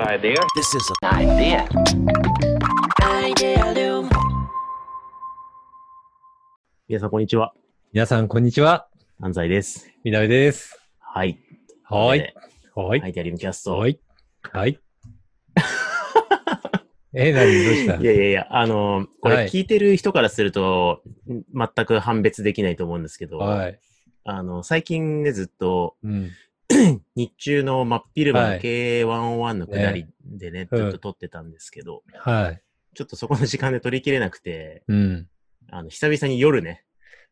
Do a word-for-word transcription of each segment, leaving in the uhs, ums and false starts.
Idea. This is an idea. Idearoom. 皆さんこんにちは。皆さんこんにちは。安西です。みなべです。はい。はい。はい。Idearoomキャスト。はい。はい。え、何どうした？いやいやいや、あの、これ聞いてる人からすると、はい、全く判別できないと思うんですけど、はい、あの、最近ね、ずっと、うん日中の真っ昼間の ケーひゃくいち の下りでね、はい、ねちょっと撮ってたんですけど、うんはい、ちょっとそこの時間で撮りきれなくて、うん、あの久々に夜ね。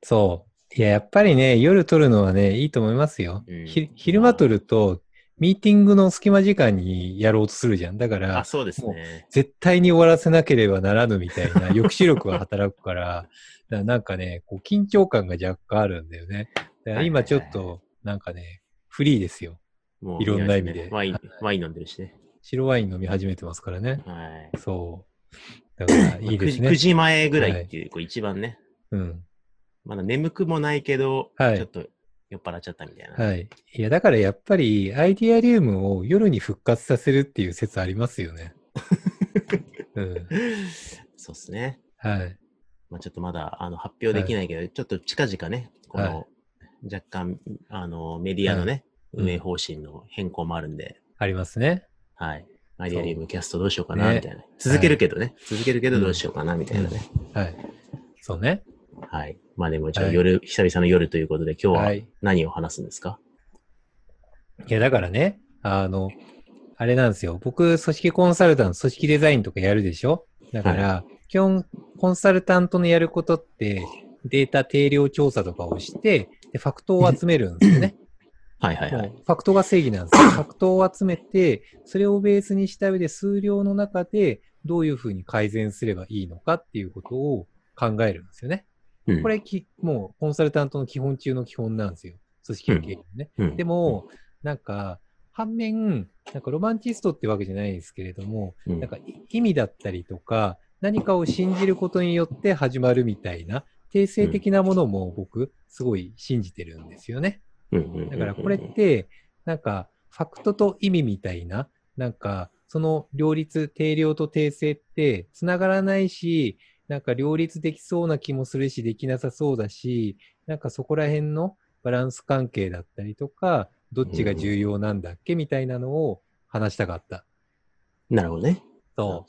そう。いや、やっぱりね、夜撮るのはね、いいと思いますよ。うん、昼間撮ると、ミーティングの隙間時間にやろうとするじゃん。だから、あそうですね、もう絶対に終わらせなければならぬみたいな抑止力は働くから、だからなんかねこう、緊張感が若干あるんだよね。だから今ちょっと、なんかね、はいはいフリーですよ。もういろんな意味で。ワイン、ワイン飲んでるしね。白ワイン飲み始めてますからね。はい。そう。だからいいですね。くじまえぐらいっていう、はい、こう一番ね。うん。まだ眠くもないけど、はい、ちょっと酔っ払っちゃったみたいな。はい。いや、だからやっぱり、アイデアリウムを夜に復活させるっていう説ありますよね。うん。そうっすね。はい。まあちょっとまだあの発表できないけど、はい、ちょっと近々ね、この、はい若干、あの、メディアのね、はい、運営方針の変更もあるんで。ありますね。はい。アイデアリウムキャストどうしようかな、みたいな、ね。続けるけどね、はい。続けるけどどうしようかな、みたいなね、うん。はい。そうね。はい。まあでも、じゃあ夜、はい、久々の夜ということで、今日は何を話すんですか？はい、いや、だからね、あの、あれなんですよ。僕、組織コンサルタント、組織デザインとかやるでしょ？だから、はい、基本、コンサルタントのやることって、データ定量調査とかをして、でファクトを集めるんですよね。はいはいはい。ファクトが正義なんですよ。ファクトを集めて、それをベースにした上で数量の中でどういうふうに改善すればいいのかっていうことを考えるんですよね。うん、これき、もうコンサルタントの基本中の基本なんですよ。組織の経営のね、うんうん。でも、なんか、反面、なんかロマンチストってわけじゃないですけれども、うん、なんか意味だったりとか、何かを信じることによって始まるみたいな、定性的なものも僕すごい信じてるんですよね。だからこれってなんかファクトと意味みたいななんかその両立定量と定性ってつながらないしなんか両立できそうな気もするしできなさそうだしなんかそこら辺のバランス関係だったりとかどっちが重要なんだっけみたいなのを話したかった。なるほどね。そ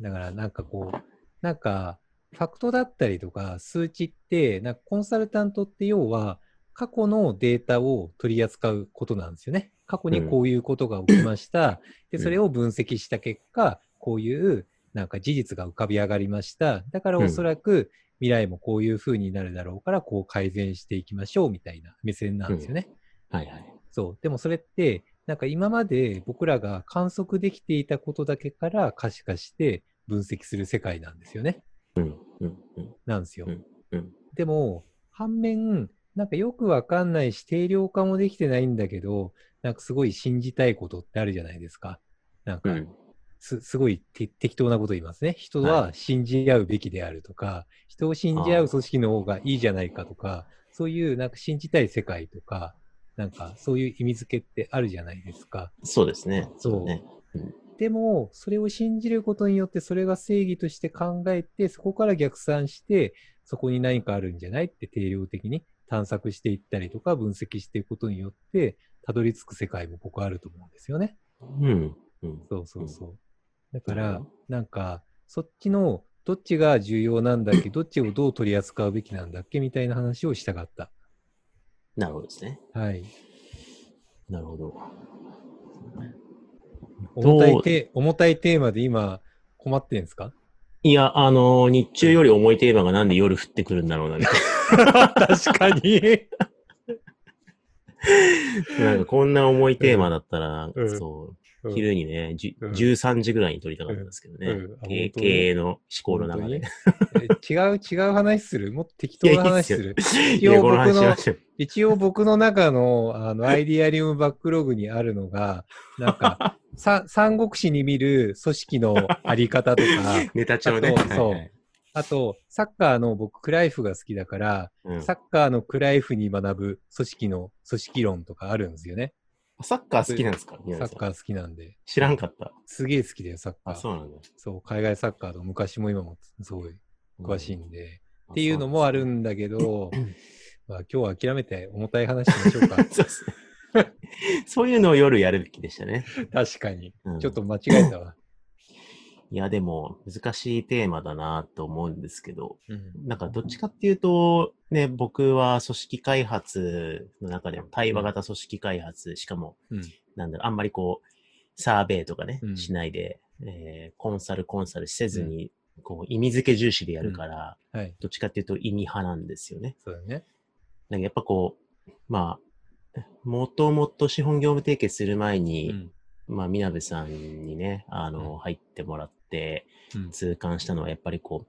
う。だからなんかこうなんかファクトだったりとか数値ってなんかコンサルタントって要は過去のデータを取り扱うことなんですよね。過去にこういうことが起きました、うん、でそれを分析した結果こういうなんか事実が浮かび上がりましただからおそらく未来もこういう風になるだろうからこう改善していきましょうみたいな目線なんですよね、うん、はいはい。そうでもそれってなんか今まで僕らが観測できていたことだけから可視化して分析する世界なんですよね。うんうんうん、なんですよ、うんうん、でも反面なんかよくわかんないし定量化もできてないんだけどなんかすごい信じたいことってあるじゃないですか。なんか す,、うん、すごい適当なこと言いますね。人は信じ合うべきであるとか、はい、人を信じ合う組織の方がいいじゃないかとかそういうなんか信じたい世界とかなんかそういう意味付けってあるじゃないですか。そうですね。そうね、うんでも、それを信じることによって、それが正義として考えて、そこから逆算して、そこに何かあるんじゃないって定量的に探索していったりとか、分析していくことによって、たどり着く世界も僕はあると思うんですよね。うん。うん、そうそうそう。だから、なんか、そっちのどっちが重要なんだっけ、どっちをどう取り扱うべきなんだっけみたいな話をしたかった。なるほどですね。はい。なるほど。重たいて重たいテーマで今困ってるんですか？いや、あのー、日中より重いテーマがなんで夜降ってくるんだろうな。確かに。なんかこんな重いテーマだったら、うん、そう、うん、昼にね、うん、じゅうさんじぐらいに撮りたかったんですけどね。うんうん、経, 経営の思考の中で。違う、違う話する？もっと適当な話する？一応僕の、一応僕の中の、あの、アイディアリウムバックログにあるのが、なんか、三国志に見る組織のあり方とか、ネタ帳ね。そう、はいはい。あと、サッカーの僕、クライフが好きだから、うん、サッカーのクライフに学ぶ組織の組織論とかあるんですよね。サッカー好きなんですか？サッカー好きなんで。知らんかった。すげえ好きだよ、サッカー。あ、そうなんだ。そう、海外サッカーと昔も今もすごい詳しいんで。うん、っていうのもあるんだけど、まあ、今日は諦めて重たい話しましょうか。そうですね。そういうのを夜やるべきでしたね。確かに。ちょっと間違えたわ。いや、でも難しいテーマだなと思うんですけど、うん、なんかどっちかっていうと、ね、僕は組織開発の中でも対話型組織開発、しかも、うん、なんだろう、あんまりこう、サーベイとかね、うん、しないで、えー、コンサルコンサルせずに、うん、こう、意味付け重視でやるから、うん、はい、どっちかっていうと意味派なんですよね。そうだね。なんかやっぱこう、まあ、もともと資本業務提携する前に、うん、まあ、みなべさんにね、あの、うん、入ってもらって、痛感したのは、やっぱりこ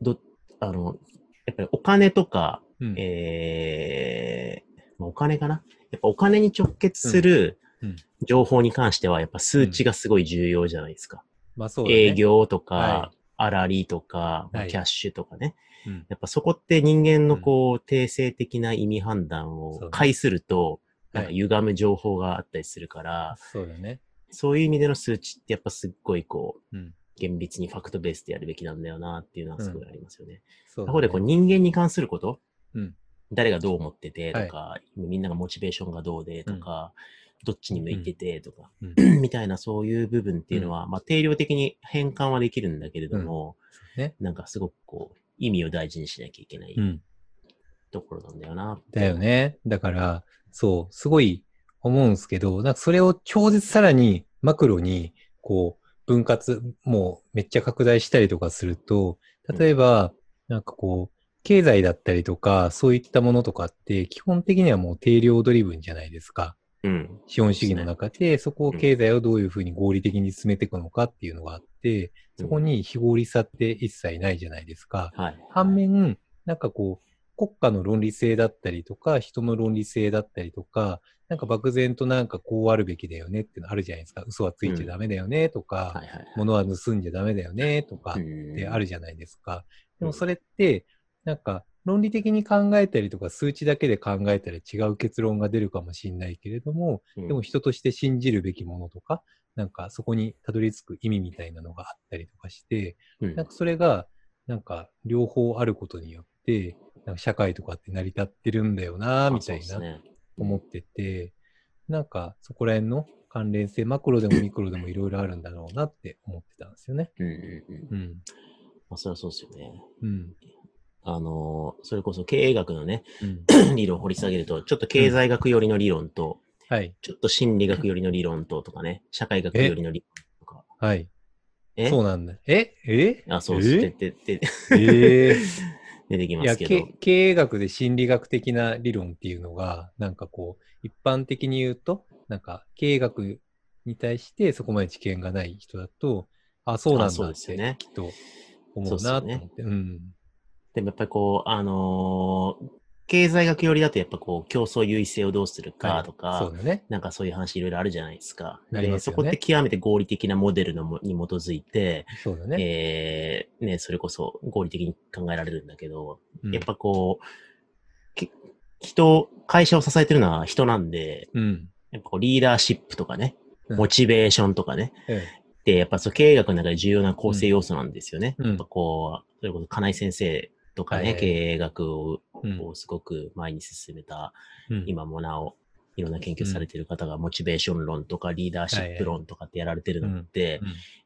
う、ど、あの、やっぱりお金とか、うん、えー、まあ、お金かな？やっぱお金に直結する情報に関しては、やっぱ数値がすごい重要じゃないですか。うん、まあそうだね。営業とか、はい、あらりとか、まあ、キャッシュとかね、はい、うん。やっぱそこって人間のこう、定性的な意味判断を介すると、なんか歪む情報があったりするから、はい、そうだね。そういう意味での数値ってやっぱすっごいこう、うん、厳密にファクトベースでやるべきなんだよなっていうのはすごいありますよね。他、うん、ね、方でこう人間に関すること、うん、誰がどう思っててとか、はい、みんながモチベーションがどうでとか、うん、どっちに向いててとか、うん、みたいなそういう部分っていうのは、うん、まあ、定量的に変換はできるんだけれども、うん、ね、なんかすごくこう意味を大事にしなきゃいけない、うん、ところなんだよな。だよね。だからそう、すごい思うんですけど、なんかそれを超絶さらにマクロにこう分割、もうめっちゃ拡大したりとかすると、例えば、なんかこう、経済だったりとか、そういったものとかって、基本的にはもう定量ドリブンじゃないですか。うん、資本主義の中で、そこを経済をどういうふうに合理的に進めていくのかっていうのがあって、そこに非合理さって一切ないじゃないですか。はい、反面、なんかこう、国家の論理性だったりとか、人の論理性だったりとか、なんか漠然となんかこうあるべきだよねってのあるじゃないですか。嘘はついちゃダメだよねとか、うん、はいはいはい、物は盗んじゃダメだよねとかってあるじゃないですか。でもそれって、なんか論理的に考えたりとか、数値だけで考えたら違う結論が出るかもしれないけれども、でも人として信じるべきものとか、なんかそこにたどり着く意味みたいなのがあったりとかして、なんかそれがなんか両方あることによって、なんか社会とかって成り立ってるんだよなみたいな思ってて、なんかそこら辺の関連性、マクロでもミクロでもいろいろあるんだろうなって思ってたんですよね。うんうんうん。まあそれはそうですよね。うん。あのそれこそ経営学のね、うん、理論を掘り下げると、ちょっと経済学寄りの理論と、うん、はい、ちょっと心理学寄りの理論ととかね、社会学寄りの理論とか。はい。え？そうなんだ。え？え？あ、そうです。え？ててて。えー。出てきますけど。いや、経営学で心理学的な理論っていうのが、なんかこう、一般的に言うと、なんか経営学に対してそこまで知見がない人だと、あ、そうなんだって、ね、きっと思うなと思って。うね、うん。でもやっぱりこう、あのー、経済学よりだとやっぱこう、競争優位性をどうするかとか、はい、そうだね、なんかそういう話いろいろあるじゃないですか。なりますよね。で、そこって極めて合理的なモデルのもに基づいて、そうだね。えー、ね、それこそ合理的に考えられるんだけど、うん、やっぱこう、人、会社を支えてるのは人なんで、うん、やっぱこうリーダーシップとかね、モチベーションとかね、うんうん、で、やっぱそう経営学の中で重要な構成要素なんですよね。うん、やっぱこう、それこそ金井先生、とかね、はい、経営学をすごく前に進めた、うん、今もなおいろんな研究されている方がモチベーション論とかリーダーシップ論とかってやられてるのって、はいはい、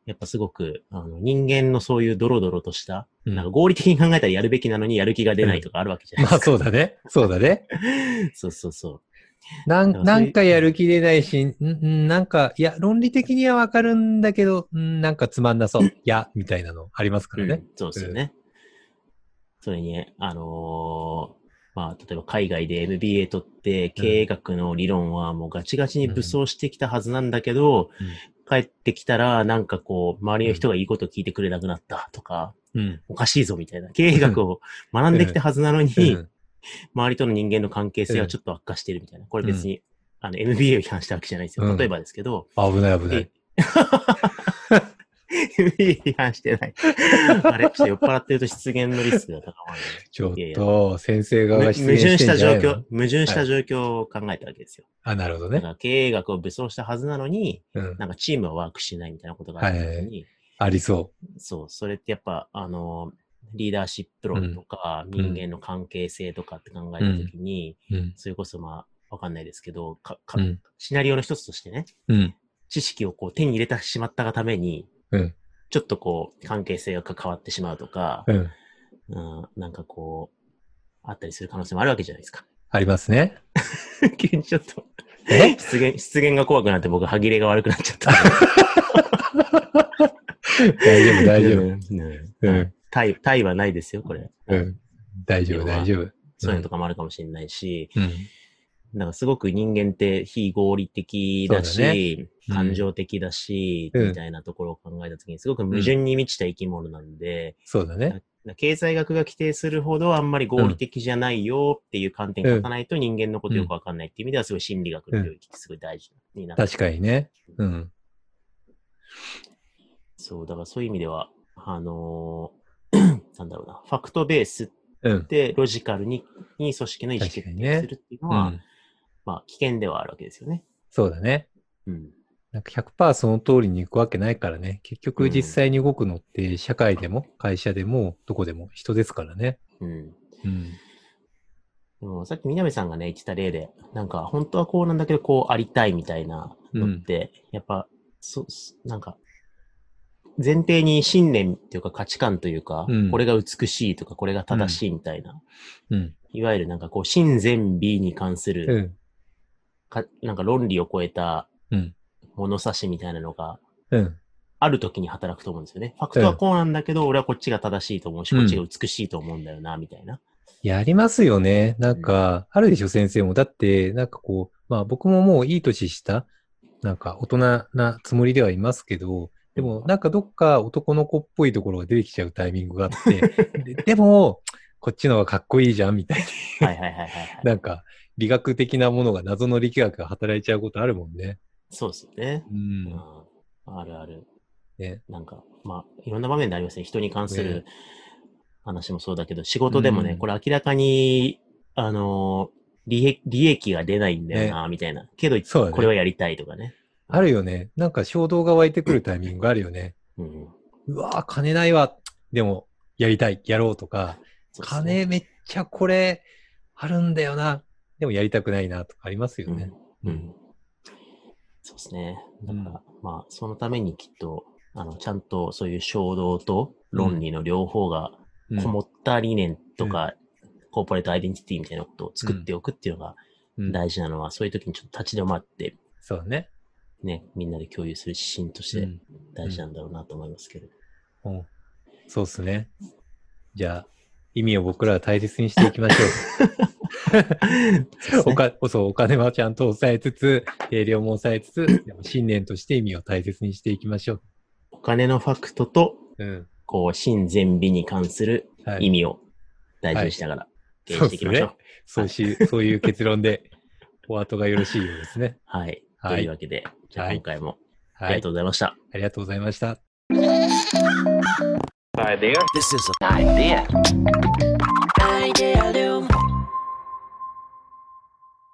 やっぱすごくあの人間のそういうドロドロとした、うん、なんか合理的に考えたらやるべきなのにやる気が出ないとかあるわけじゃないですか。うん、まあそうだね。そうだね。そうそうそう。なん、なんかやる気出ないし、ん、なんか、いや、論理的にはわかるんだけど、ん、なんかつまんなそう。いや、みたいなのありますからね。うん、そうですよね。うん、それに、ね、あのー、まあ、例えば海外で エムビーエー 取って、経営学の理論はもうガチガチに武装してきたはずなんだけど、うん、帰ってきたら、なんかこう、周りの人がいいこと聞いてくれなくなったとか、うん、おかしいぞみたいな。経営学を学んできたはずなのに、うん、周りとの人間の関係性はちょっと悪化してるみたいな。これ別に、うん、あの、エムビーエー を批判したわけじゃないですよ。例えばですけど。うん、危ない危ない。批判してない。あれ、ちょっと酔っ払ってると失言のリスクが高まる。ちょっと、いやいや先生側が失言してんじゃないの？矛盾した状況、矛盾した状況を考えたわけですよ。はい、あ、なるほどね。経営学を武装したはずなのに、うん、なんかチームはワークしないみたいなことがあるのに、はいはい、ありそう。そう、それってやっぱ、あの、リーダーシップ論とか、うん、人間の関係性とかって考えたときに、うん、それこそまあ、わかんないですけど、かかうん、シナリオの一つとしてね、うん、知識をこう手に入れてしまったがために、うん、ちょっとこう、関係性が変わってしまうとか、うんうん、なんかこう、あったりする可能性もあるわけじゃないですか。ありますね。急にちょっと、え？失言、失言が怖くなって僕、歯切れが悪くなっちゃった。大丈夫、大丈夫。うんうん、タイ、タイはないですよ、これ。うん、大丈夫、大丈夫。そういうのとかもあるかもしれないし、うんうん、なんかすごく人間って非合理的だし、だね、感情的だし、うん、みたいなところを考えたときにすごく矛盾に満ちた生き物なんで、うん、そうだね。経済学が規定するほどあんまり合理的じゃないよっていう観点が立たないと人間のことよくわかんないっていう意味ではすごい心理学の領域ってすごい大事になって、うん、確かにね。うん。そう、だからそういう意味では、あのー、なんだろうな、ファクトベースってロジカルに、うん、に組織の意思決定をするっていうのは、まあ、危険ではあるわけですよね。そうだね。うん。なんか ひゃくパーセント その通りに行くわけないからね。結局実際に動くのって社会でも会社でもどこでも人ですからね。うん。うん。でもさっき南さんがね、言ってた例で、なんか本当はこうなんだけどこうありたいみたいなのって、うん、やっぱ、そ、なんか、前提に信念というか価値観というか、うん、これが美しいとかこれが正しいみたいな、うんうん、いわゆるなんかこう、真善美に関する、うんかなんか論理を超えた物差しみたいなのがある時に働くと思うんですよね。ファクトはこうなんだけど、うん、俺はこっちが正しいと思うし、うん、こっちが美しいと思うんだよなみたいな。いや、ありますよね。なんか、うん、あるでしょ先生も。だってなんかこう、まあ僕ももういい年したなんか大人なつもりではいますけど、でもなんかどっか男の子っぽいところが出てきちゃうタイミングがあってで, でもこっちの方がかっこいいじゃんみたいな。はいはいはいはい。なんか理学的なものが、謎の力学が働いちゃうことあるもんね。そうですよね。うん。あるある。ね。なんか、まあ、いろんな場面でありますね。人に関する話もそうだけど、ね、仕事でもね、うん、これ明らかに、あのー、利益、利益が出ないんだよな、ね、みたいな。けど、ね、これはやりたいとかね。あるよね。なんか衝動が湧いてくるタイミングがあるよね。うん、うわぁ、金ないわ。でも、やりたい、やろうとか、そうですね、金めっちゃこれ、あるんだよな。でもやりたくないなとかありますよね。うん。うん、そうですね。だから、うん、まあ、そのためにきっと、あの、ちゃんとそういう衝動と論理の両方がこもった理念とか、うん、コーポレートアイデンティティみたいなことを作っておくっていうのが大事なのは、うんうん、そういう時にちょっと立ち止まって、そうね。ね、みんなで共有する指針として大事なんだろうなと思いますけど。うん。うんうん、そうですね。じゃあ、意味を僕らは大切にしていきましょう。おか、そう、お金はちゃんと抑えつつ、定量も抑えつつ、でも信念として意味を大切にしていきましょう。お金のファクトと、うん、こう、真善美に関する意味を大事にしながら、経営していきましょう。そういう結論で、お後がよろしいようですね。はい。はい、というわけで、じゃあ今回も、はい、ありがとうございました、はい。ありがとうございました。Hi there. This is an idea. Idearoom.